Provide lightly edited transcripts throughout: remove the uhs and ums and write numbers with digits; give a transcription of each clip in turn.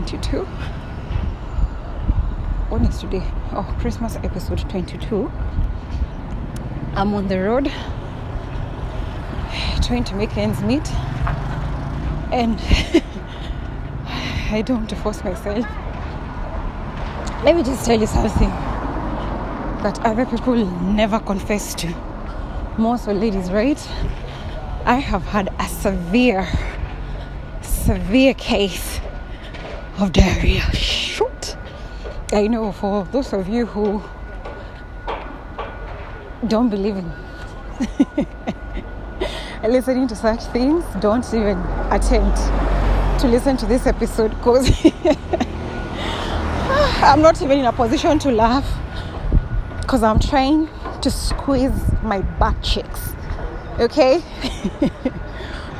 22. What is today? Oh, Christmas episode 22. I'm on the road trying to make ends meet, and I don't want to force myself. Let me just tell you something that other people never confess to. Most of ladies, right? I have had a severe case of diarrhea. Shoot! I know, for those of you who don't believe in listening to such things, don't even attempt to listen to this episode, because I'm not even in a position to laugh, because I'm trying to squeeze my butt cheeks, okay,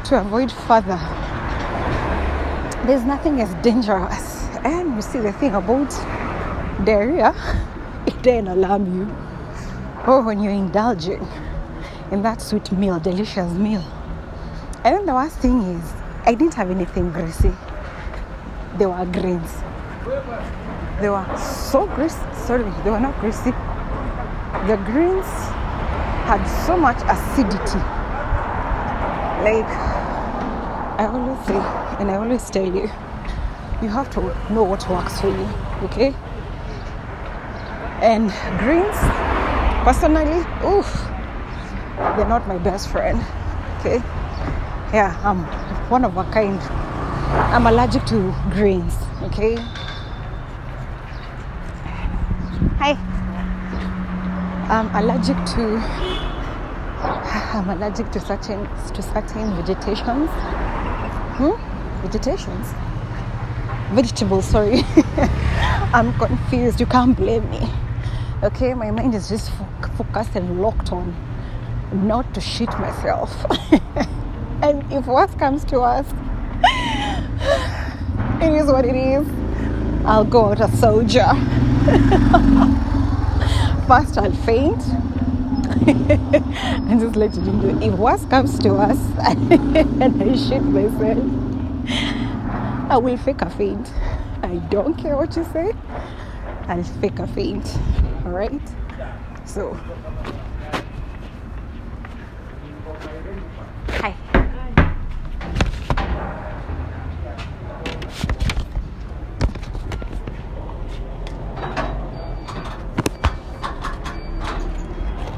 to avoid further. There's nothing as dangerous. And you see, the thing about diarrhea, it doesn't alarm you. Or when you're indulging in that sweet meal, delicious meal. And then the worst thing is, I didn't have anything greasy. They were grains. They were so greasy. Sorry, they were not greasy. The grains had so much acidity. Like, I always say, and I always tell you, you have to know what works for you, okay? And greens, personally, oof, they're not my best friend, okay? Yeah, I'm one of a kind. I'm allergic to greens, okay? Hi. I'm allergic to certain vegetations. Vegetables, sorry. I'm confused. You can't blame me. Okay, my mind is just focused and locked on not to shit myself. And if worse comes to worse, it is what it is. I'll go out a soldier. First I'll faint and just let it do. If worse comes to us and I shit myself, I will fake a faint. I don't care what you say. I'll fake a faint. Alright? So. Hi.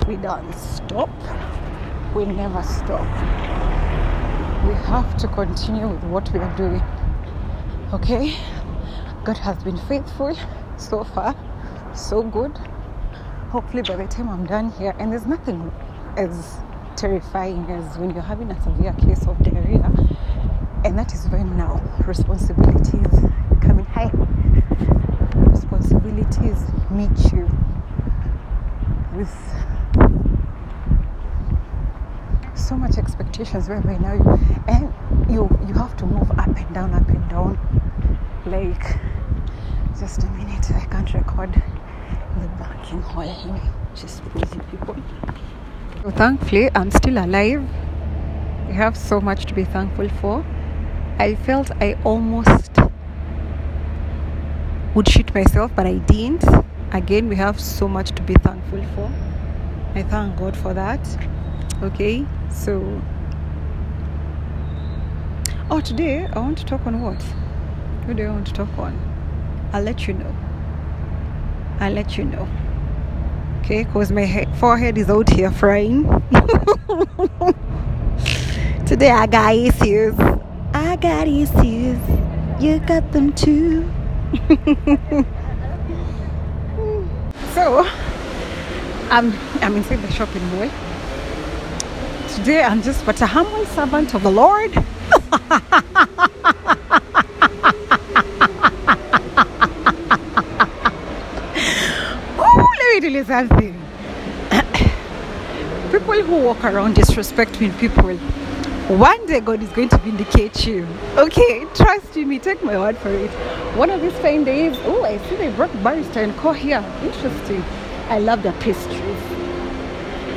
We don't stop. We never stop. We have to continue with what we are doing. Okay? God has been faithful so far. So good. Hopefully by the time I'm done here, and there's nothing as terrifying as when you're having a severe case of diarrhea. And that is when now responsibilities come in. Hi. Responsibilities meet you with so much expectations whereby now you have to move up and down. Like, just a minute, I can't record in the banking hall, just busy people. So thankfully I'm still alive. I have so much to be thankful for. I felt I almost would shit myself, but I didn't. Again, we have so much to be thankful for. I thank God for that. Okay, so today I want to talk on what? What do I want to talk on? I'll let you know. Okay, because my forehead is out here frying. Today I got issues. You got them too. So I'm inside the shopping mall. Today I'm just but a humble servant of the Lord. Let me tell you something. People who walk around disrespecting people, one day God is going to vindicate you. Okay, trust me, take my word for it. One of these fine days, oh, I see they brought Barrister and Co here. Interesting. I love their pastries.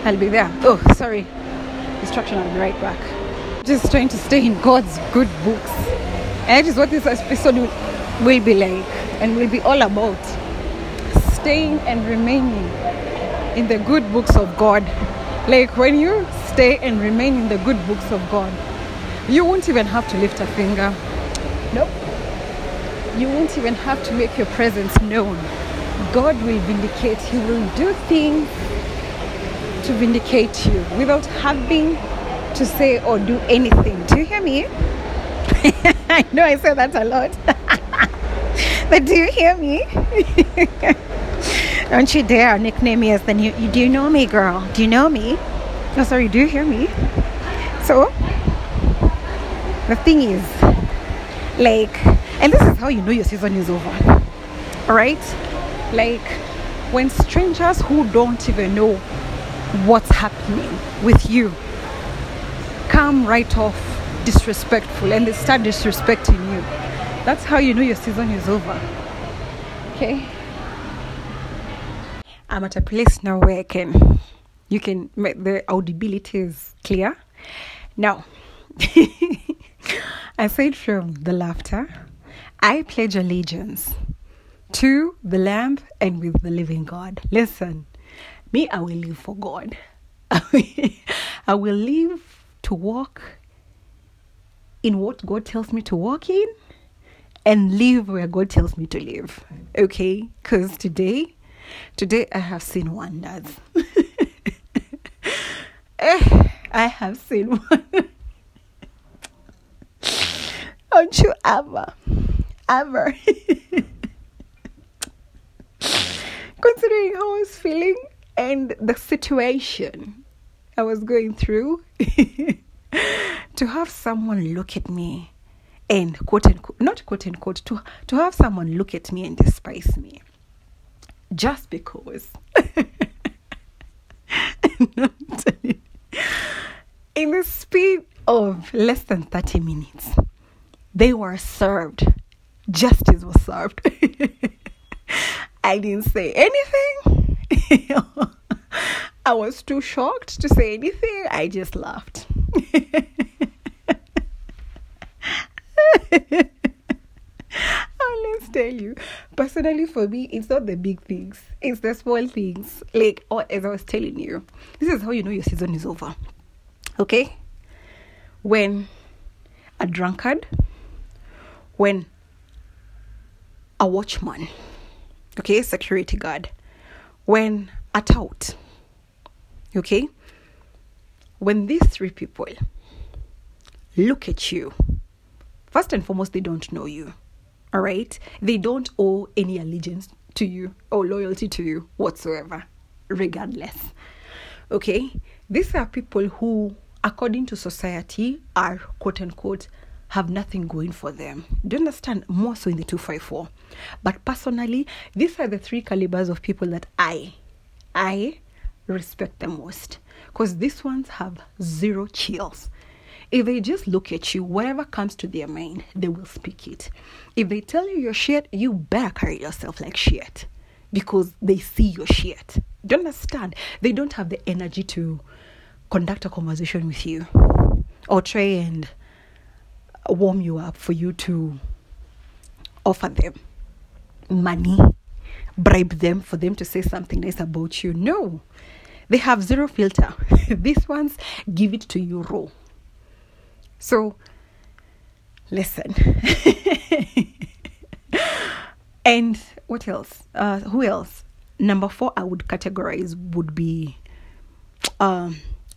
I'll be there. Oh, sorry. Distraction, I'll be right back. Just trying to stay in God's good books. And that is what this episode will will be like, and will be all about staying and remaining in the good books of God. Like when you stay and remain in the good books of God, you won't even have to lift a finger. Nope. You won't even have to make your presence known. God will vindicate. He will do things to vindicate you without having to say or do anything. Do you hear me? I know I say that a lot. But do you hear me? Don't you dare nickname me as the new... Do you know me, girl? Do you know me? Oh, sorry, do you hear me? So, the thing is, like... And this is how you know your season is over. Alright? Like, when strangers who don't even know what's happening with you come right off disrespectful and they start disrespecting you, that's how you know your season is over. Okay? I'm at a place now where you can make the audibility is clear. Now, aside from the laughter, I pledge allegiance to the Lamb and with the living God. Listen, me, I will live for God. I will live to walk in what God tells me to walk in and live where God tells me to live. Okay? Because today I have seen wonders. I have seen wonders. Don't you ever considering how I was feeling and the situation I was going through, to have someone look at me and to have someone look at me and despise me just because in the speed of less than 30 minutes they were served. Justice was served. I didn't say anything. I was too shocked to say anything. I just laughed. I'll just tell you, personally for me, it's not the big things. It's the small things. Like, as I was telling you, this is how you know your season is over. Okay? When a drunkard, when a watchman, okay, security guard, when a tout, okay, when these three people look at you, first and foremost, they don't know you, all right? They don't owe any allegiance to you or loyalty to you whatsoever, regardless, okay? These are people who, according to society, are quote-unquote have nothing going for them. Do you understand? More so in the 254. But personally, these are the three calibers of people that I respect the most. Because these ones have zero chills. If they just look at you, whatever comes to their mind, they will speak it. If they tell you you're shit, you better carry yourself like shit. Because they see your shit. Do you understand? They don't have the energy to conduct a conversation with you or try and warm you up for you to offer them money, bribe them for them to say something nice about you. No, they have zero filter. These ones give it to you raw. So listen. And what else? Who else? Number 4 I would categorize would be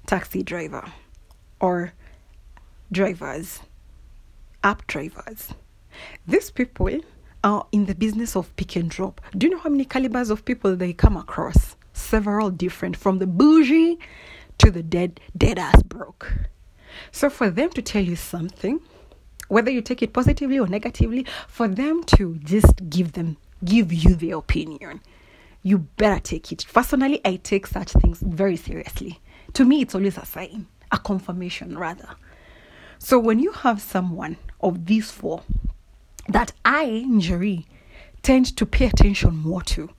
taxi driver or drivers. App drivers. These people are in the business of pick and drop. Do you know how many calibers of people they come across? Several different, from the bougie to the dead ass broke. So for them to tell you something, whether you take it positively or negatively, for them to just give you their opinion, you better take it. Personally, I take such things very seriously. To me, it's always a sign, a confirmation rather. So when you have someone of these 4 that I, Njeri, tend to pay attention more to,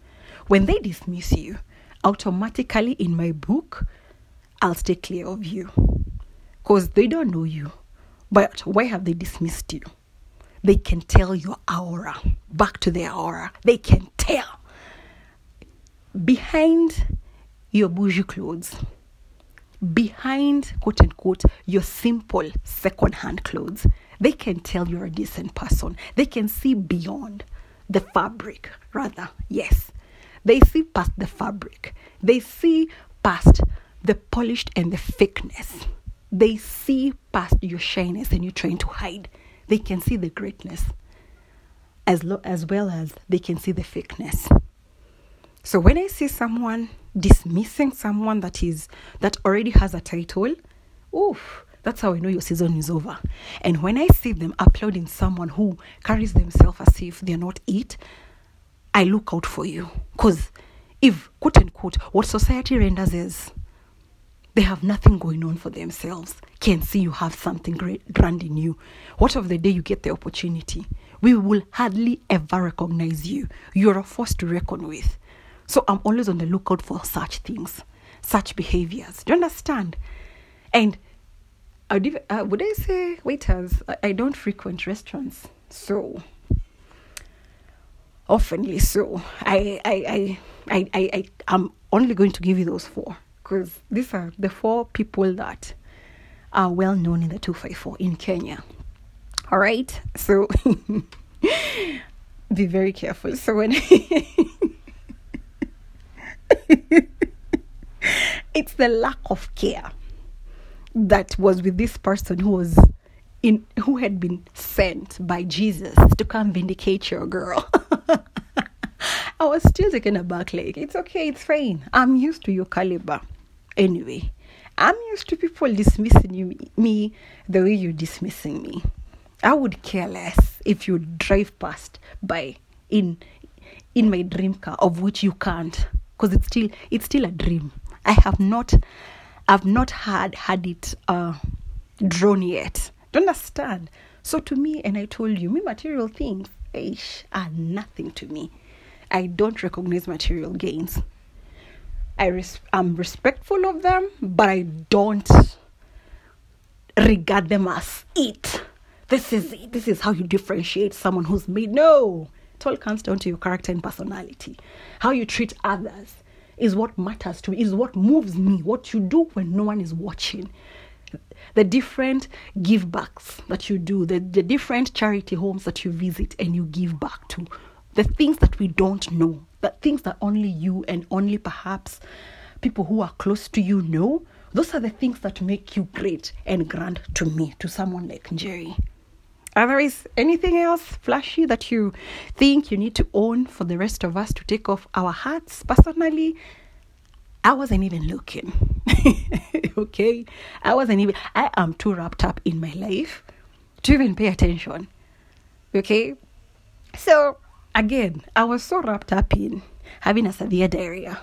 when they dismiss you, automatically in my book, I'll stay clear of you. Because they don't know you. But why have they dismissed you? They can tell your aura. Back to the aura. They can tell. Behind your bougie clothes, behind, quote unquote, your simple second-hand clothes, they can tell you're a decent person. They can see beyond the fabric, rather. Yes. They see past the fabric. They see past the polished and the fakeness. They see past your shyness and you trying to hide. They can see the greatness as well as they can see the fakeness. So when I see someone dismissing someone that already has a title, oof, that's how I know your season is over. And when I see them applauding someone who carries themselves as if they're not it, I look out for you. Because if, quote unquote, what society renders is they have nothing going on for themselves, can see you have something great, grand in you. What of the day you get the opportunity? We will hardly ever recognize you. You're a force to reckon with. So I'm always on the lookout for such things, such behaviors. Do you understand? And would I say waiters? I don't frequent restaurants. So oftenly so. I'm only going to give you those four. Because these are the four people that are well known in the 254 in Kenya. All right? So, be very careful. So, when it's the lack of care that was with this person who had been sent by Jesus to come vindicate your girl. I was still taken aback, like, it's okay, it's fine. I'm used to your caliber. Anyway, I'm used to people dismissing me the way you're dismissing me. I would care less if you drive past by in my dream car, of which you can't, because it's still a dream. I've not had it drawn yet. Don't understand? So to me, and I told you, me material things are nothing to me. I don't recognize material gains. I'm respectful of them, but I don't regard them as it. This is it. This is how you differentiate someone who's made. No, it all comes down to your character and personality. How you treat others is what matters to me, is what moves me, what you do when no one is watching. The different give backs that you do, the different charity homes that you visit and you give back to. The things that we don't know, the things that only you and only perhaps people who are close to you know, those are the things that make you great and grand to me, to someone like Njeri. Are there is anything else flashy that you think you need to own for the rest of us to take off our hats? Personally, I wasn't even looking. Okay? I am too wrapped up in my life to even pay attention. Okay? So, again, I was so wrapped up in having a severe diarrhea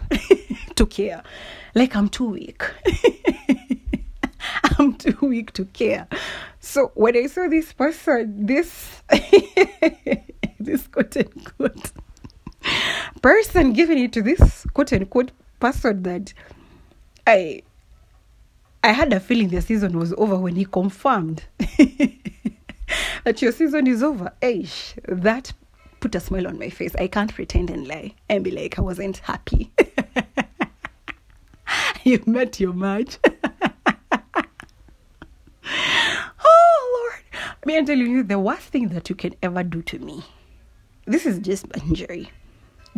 to care. Like, I'm too weak. I'm too weak to care. So when I saw this person, this quote-unquote person giving it to this quote-unquote person that I had a feeling the season was over when he confirmed that your season is over. That put a smile on my face. I can't pretend and lie and be like I wasn't happy. You met your match. Oh Lord. May I tell you the worst thing that you can ever do to me? This is just injury.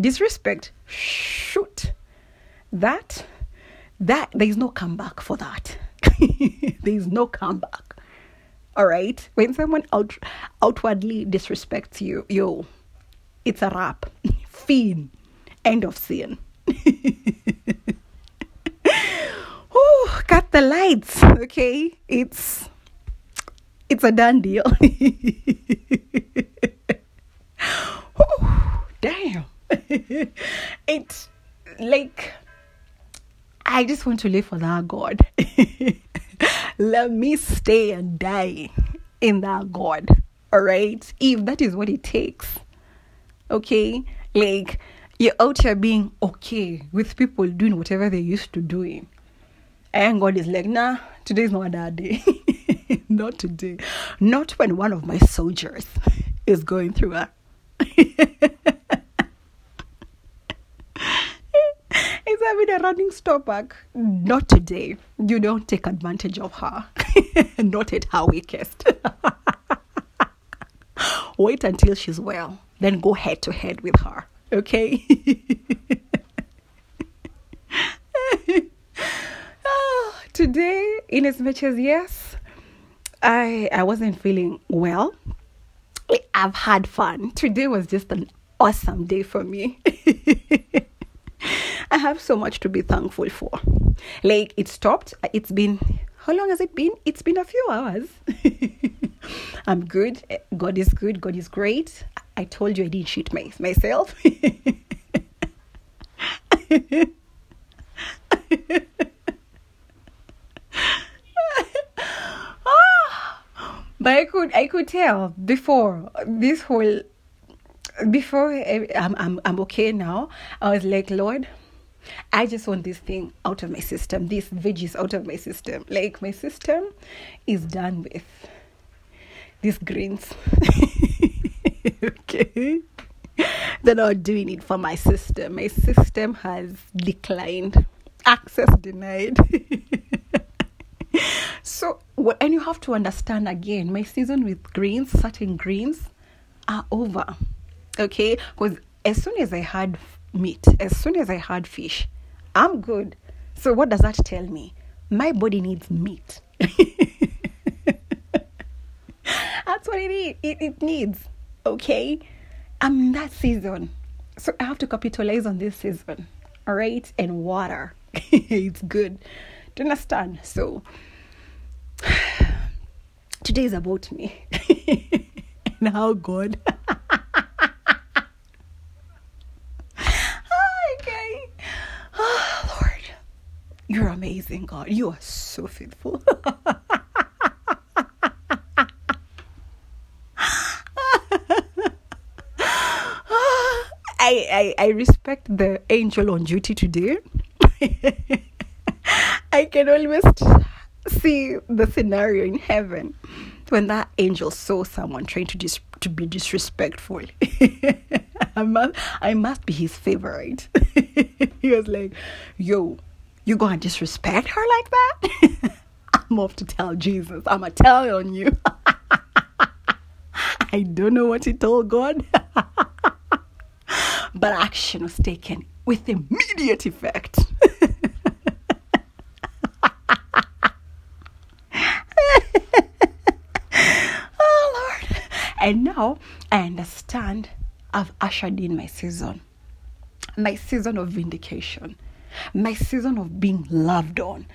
Disrespect. Shoot. That there is no comeback for that. There is no comeback. Alright? When someone outwardly disrespects you, it's a wrap. Fin. End of scene. Oh, cut the lights. Okay. It's a done deal. Oh, damn. It's like, I just want to live for that God. Let me stay and die in that God. All right? If that is what it takes. Okay? Like, you're out here being okay with people doing whatever they used to doing. And God is like, nah, today's not that day. Not today. Not when one of my soldiers is going through her. It's having a running stomach. Not today. You don't take advantage of her. Not at her weakest. Wait until she's well. Then go head to head with her. Okay? Today, in as much as yes, I wasn't feeling well, I've had fun. Today was just an awesome day for me. I have so much to be thankful for. Like, it stopped. It's been, how long has it been? It's been a few hours. I'm good. God is good. God is great. I told you I didn't shit myself. But I could tell before this whole, I'm okay now. I was like, Lord, I just want this thing out of my system. This veggies out of my system. Like, my system is done with these greens. Okay. They're not doing it for my system. My system has declined. Access denied. So, and you have to understand again, my season with greens, certain greens are over. Okay? Because as soon as I had meat, as soon as I had fish, I'm good. So what does that tell me? My body needs meat. That's what it needs. Okay? I'm in that season. So I have to capitalize on this season. All right? And water. It's good. Do you understand? So today is about me and how God. Okay. Oh, Lord, you're amazing, God. You are so faithful. I respect the angel on duty today. I can always see the scenario in heaven when that angel saw someone trying to be disrespectful. I must be his favorite. He was like, yo, you gonna disrespect her like that? I'm off to tell Jesus. I'ma tell on you. I don't know what he told God. But action was taken with immediate effect. And now I understand I've ushered in my season of vindication, my season of being loved on.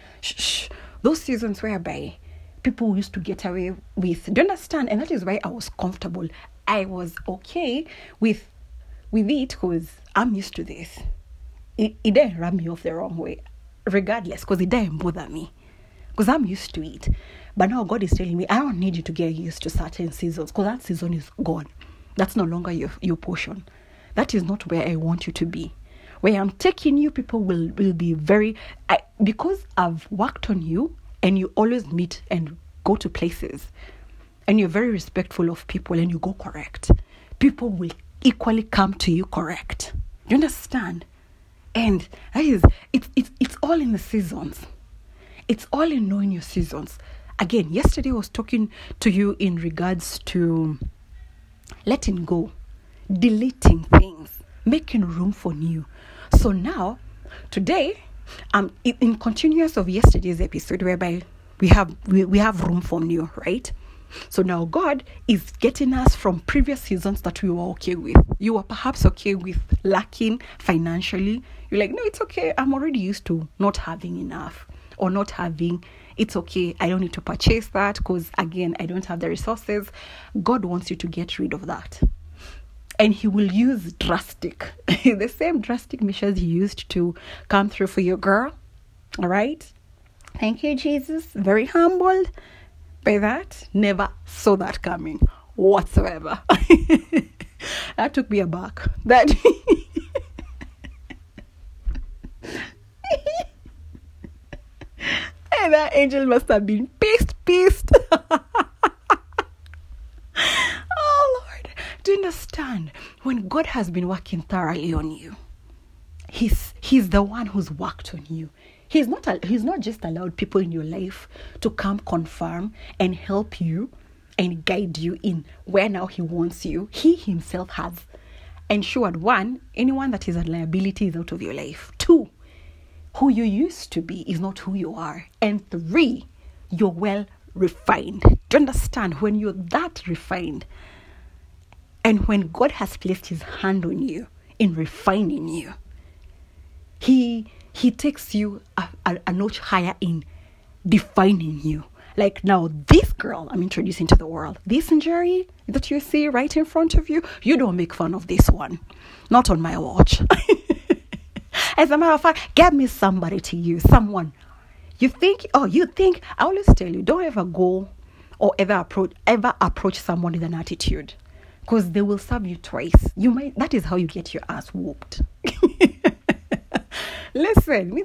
Those seasons whereby people used to get away with. Do you understand? And that is why I was comfortable. I was okay with it because I'm used to this. It didn't rub me off the wrong way, regardless, because it didn't bother me. Because I'm used to it. But now God is telling me, I don't need you to get used to certain seasons. Because that season is gone. That's no longer your portion. That is not where I want you to be. Where I'm taking you, people will be very... because I've worked on you, and you always meet and go to places. And you're very respectful of people, and you go correct. People will equally come to you correct. You understand? And that is, it's all in the seasons. It's all in knowing your seasons. Again, yesterday I was talking to you in regards to letting go, deleting things, making room for new. So now, today, in continuance of yesterday's episode, whereby we have room for new, right? So now God is getting us from previous seasons that we were okay with. You were perhaps okay with lacking financially. You're like, no, it's okay. I'm already used to not having enough. Or not having, it's okay, I don't need to purchase that because, again, I don't have the resources. God wants you to get rid of that. And he will use the same drastic measures he used to come through for your girl. All right? Thank you, Jesus. Very humbled by that. Never saw that coming whatsoever. That took me aback. That... And that angel must have been pissed. Oh, Lord. Do you understand? When God has been working thoroughly on you, He's the one who's worked on you. He's not just allowed people in your life to come confirm and help you and guide you in where now He wants you. He Himself has ensured, one, anyone that is a liability is out of your life. Two, who you used to be is not who you are. And three, you're well refined. Do you understand? When you're that refined, and when God has placed His hand on you in refining you, He takes you a notch higher in defining you. Like, now, this girl I'm introducing to the world, this injury that you see right in front of you, you don't make fun of this one. Not on my watch. As a matter of fact, get me somebody to you, someone. You think, I always tell you, don't ever go or ever approach someone with an attitude, because they will serve you twice. That is how you get your ass whooped. Listen,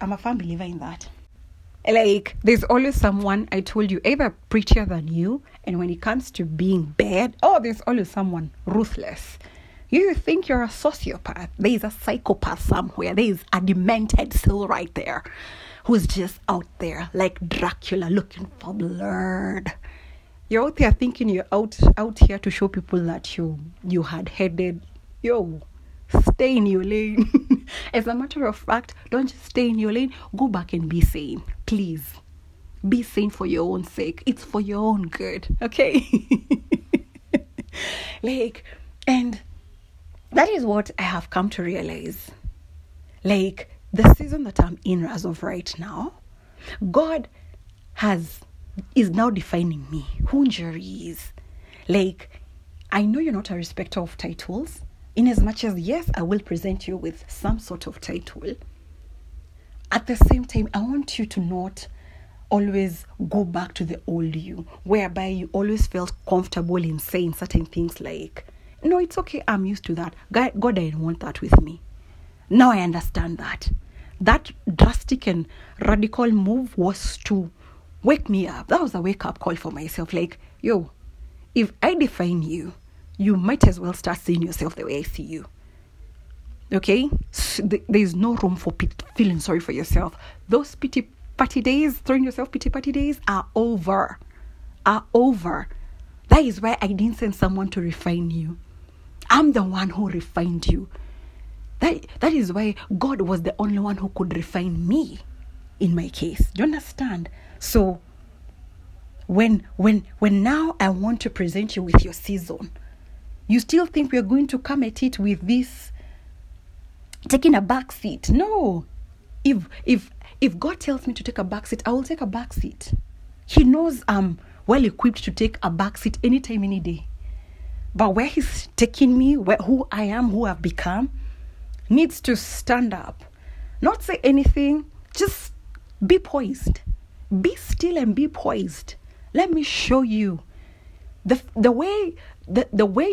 I'm a firm believer in that. Like, there's always someone, I told you, either prettier than you, and when it comes to being bad, there's always someone ruthless. You think you're a sociopath. There is a psychopath somewhere. There is a demented soul right there who's just out there like Dracula looking for blood. You're out there thinking you're out here to show people that you hard-headed. Yo, stay in your lane. As a matter of fact, don't just stay in your lane. Go back and be sane. Please, be sane for your own sake. It's for your own good, okay? And that is what I have come to realize. Like, the season that I'm in as of right now, God is now defining me, who Njeri is. Like, I know you're not a respecter of titles, in as much as, yes, I will present you with some sort of title. At the same time, I want you to not always go back to the old you, whereby you always felt comfortable in saying certain things like, no, it's okay, I'm used to that. God didn't want that with me. Now I understand that. That drastic and radical move was to wake me up. That was a wake-up call for myself. Like, yo, if I define you, you might as well start seeing yourself the way I see you. Okay? So there is no room for feeling sorry for yourself. Those pity party days, throwing yourself pity party days, are over. That is why I didn't send someone to refine you. I'm the one who refined you. That is why God was the only one who could refine me in my case. Do you understand? So, when now I want to present you with your season, you still think we're going to come at it with this taking a back seat. No. If God tells me to take a back seat, I will take a back seat. He knows I'm well equipped to take a back seat anytime, any day. But where He's taking me, who I am, who I've become, needs to stand up. Not say anything, just be poised. Be still and be poised. Let me show you the way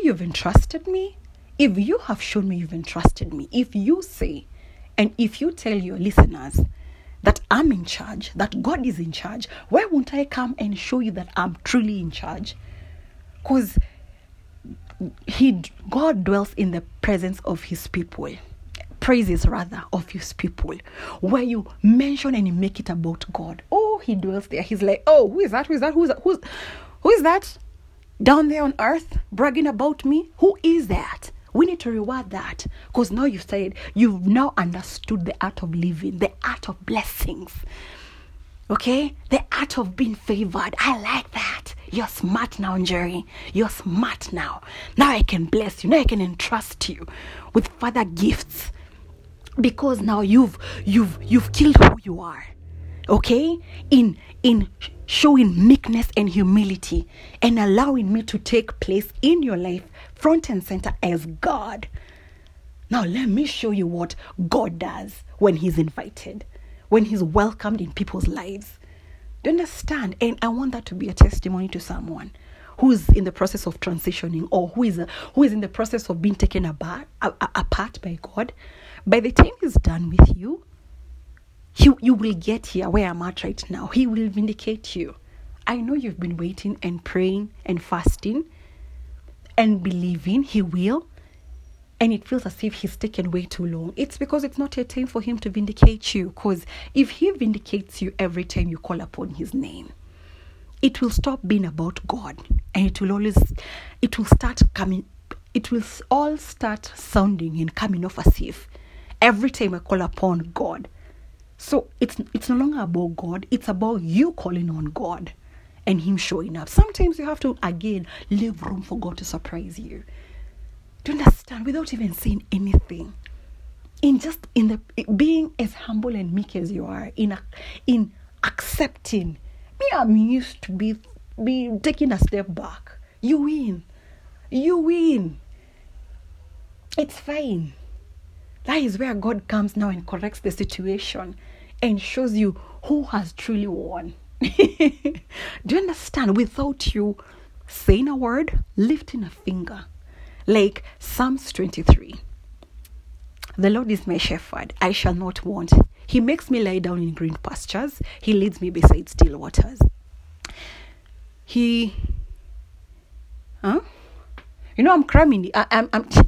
you've entrusted me. If you have shown me you've entrusted me, if you say, and if you tell your listeners that I'm in charge, that God is in charge, why won't I come and show you that I'm truly in charge? Because God dwells in the presence of His people. Praises rather of His people, where you mention and you make it about God. Oh, He dwells there. He's like, oh, who is that down there on earth bragging about me? Who is that? We need to reward that, because now you've now understood the art of living, the art of blessings. Okay, the art of being favored. I like that. You're smart now, Njeri. You're smart now. Now I can bless you. Now I can entrust you with further gifts. Because now you've killed who you are, okay? In showing meekness and humility and allowing me to take place in your life front and center as God. Now let me show you what God does when He's invited, when He's welcomed in people's lives. Do you understand? And I want that to be a testimony to someone who's in the process of transitioning, or who is in the process of being taken apart by God. By the time He's done with you, you will get here where I'm at right now. He will vindicate you. I know you've been waiting and praying and fasting, and believing he will, and it feels as if he's taken way too long, it's because it's not a time for him to vindicate you. Because if he vindicates you every time you call upon his name, it will stop being about God, and it will all start sounding and coming off as if every time I call upon God. So it's no longer about God, it's about you calling on God and him showing up. Sometimes you have to, again, leave room for God to surprise you. Do you understand? Without even saying anything. Being as humble and meek as you are, in accepting. Me, I'm used to be taking a step back. You win. It's fine. That is where God comes now and corrects the situation and shows you who has truly won. Do you understand? Without you saying a word, lifting a finger. Like Psalms 23. The Lord is my shepherd, I shall not want. He makes me lie down in green pastures. He leads me beside still waters. You know,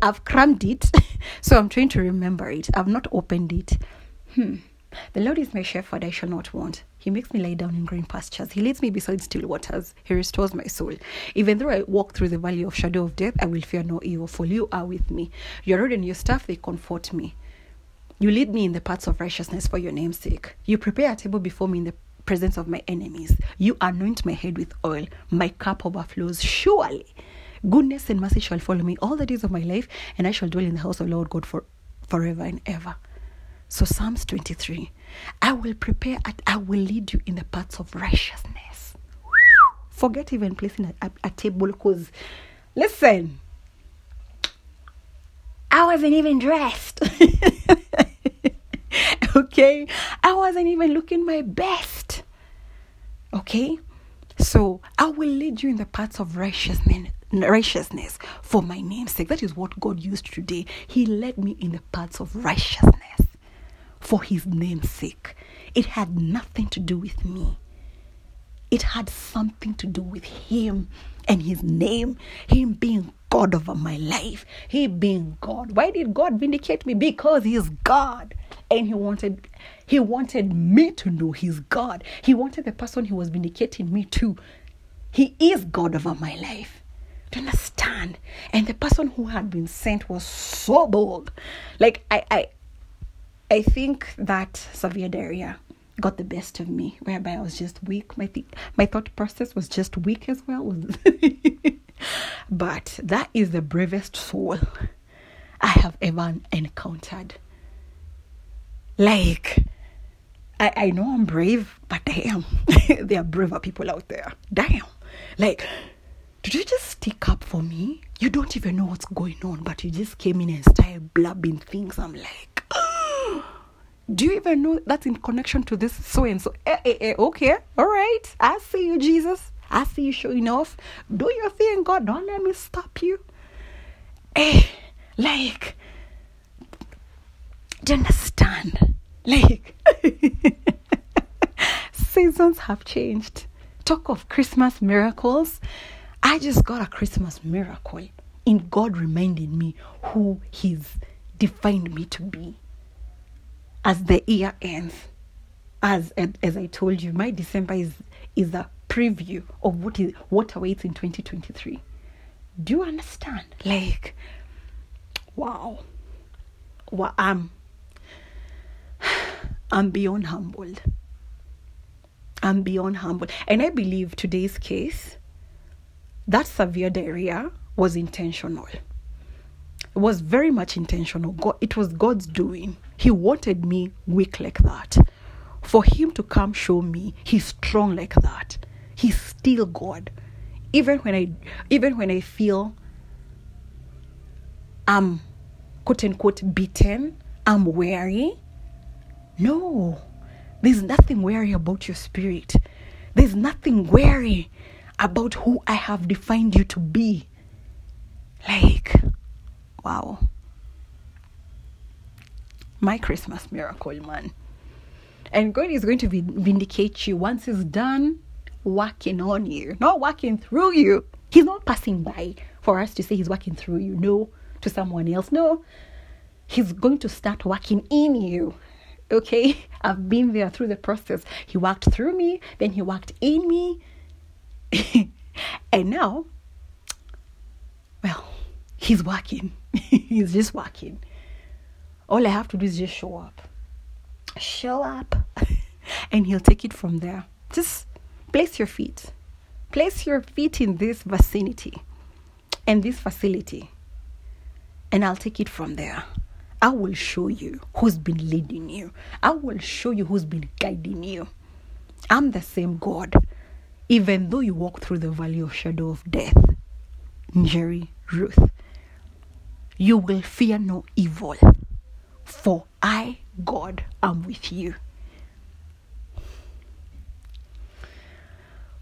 I've crammed it, so I'm trying to remember it. I've not opened it. The Lord is my shepherd, I shall not want. He makes me lie down in green pastures. He leads me beside still waters. He restores my soul. Even though I walk through the valley of shadow of death, I will fear no evil, for you are with me. Your rod and your staff, they comfort me. You lead me in the paths of righteousness for your name's sake. You prepare a table before me in the presence of my enemies. You anoint my head with oil. My cup overflows. Surely goodness and mercy shall follow me all the days of my life, and I shall dwell in the house of Lord God forever and ever. So Psalms 23, I will lead you in the paths of righteousness. Forget even placing a table, because, listen, I wasn't even dressed. Okay? I wasn't even looking my best. Okay? So I will lead you in the paths of righteousness for my name's sake. That is what God used today. He led me in the paths of righteousness. For his name's sake. It had nothing to do with me. It had something to do with him and his name. Him being God over my life. He being God. Why did God vindicate me? Because he is God. And he wanted me to know he's God. He wanted the person he was vindicating me to. He is God over my life. Do you understand? And the person who had been sent was so bold. Like, I think that severe diarrhea got the best of me, whereby I was just weak. My thought process was just weak as well. But that is the bravest soul I have ever encountered. Like, I know I'm brave, but damn, there are braver people out there. Damn. Like, did you just stick up for me? You don't even know what's going on, but you just came in and started blabbing things. I'm like, do you even know that's in connection to this so and so? Okay, all right. I see you, Jesus. I see you showing off. Do your thing, God. Don't let me stop you. Do you understand? Seasons have changed. Talk of Christmas miracles. I just got a Christmas miracle in God reminding me who he's defined me to be. As the year ends, as I told you, my December is a preview of what awaits in 2023. Do you understand? Wow, I'm beyond humbled. And I believe today's case, that severe diarrhea was intentional. It was very much intentional. God, it was God's doing. He wanted me weak like that. For him to come show me he's strong like that. He's still God. Even when I feel I'm quote unquote beaten, I'm weary. No, there's nothing weary about your spirit. There's nothing weary about who I have defined you to be. Wow. My Christmas miracle, man. And God is going to vindicate you once he's done working on you, not working through you. He's not passing by. for us to say he's working through you. No, to someone else. No, he's going to start working in you. Okay, I've been there through the process. He worked through me, then he worked in me. And now, well, he's working. He's just working. All I have to do is just show up. Show up. And he'll take it from there. Just place your feet. Place your feet in this vicinity and this facility. And I'll take it from there. I will show you who's been leading you. I will show you who's been guiding you. I'm the same God. Even though you walk through the valley of shadow of death, Njeri Ruth, you will fear no evil, for I, God, am with you.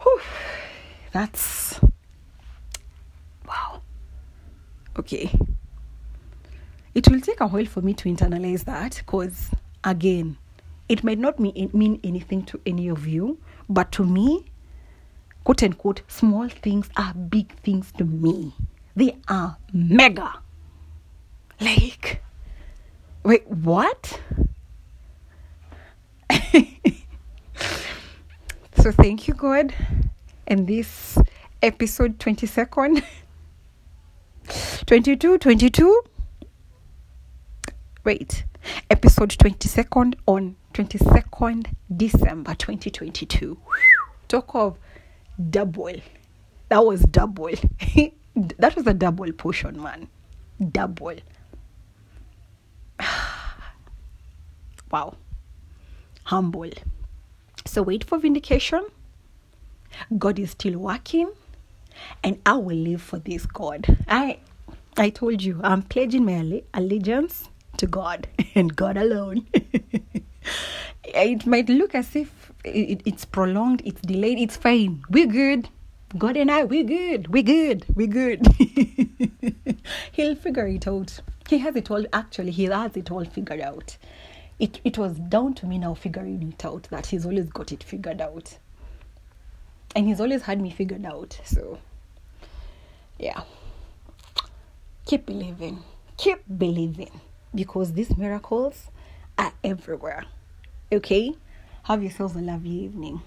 Whew. That's wow. Okay. It will take a while for me to internalize that, because again, it may not mean anything to any of you, but to me, quote unquote, small things are big things to me. They are mega. Like, wait, what? So thank you, God. And this episode 22nd, 22, wait, episode 22nd on 22nd December 2022. Talk of double. That was double. That was a double portion, man. Double. Wow. Humble. So wait for vindication. God is still working. And I will live for this God. I told you, I'm pledging my allegiance to God and God alone. It might look as if it's prolonged, it's delayed, it's fine. We're good. God and I, we're good. He'll figure it out. He has it all. Actually, he has it all figured out. It was down to me now figuring it out, that he's always got it figured out. And he's always had me figured out. So, yeah. Keep believing. Because these miracles are everywhere. Okay? Have yourselves a lovely evening.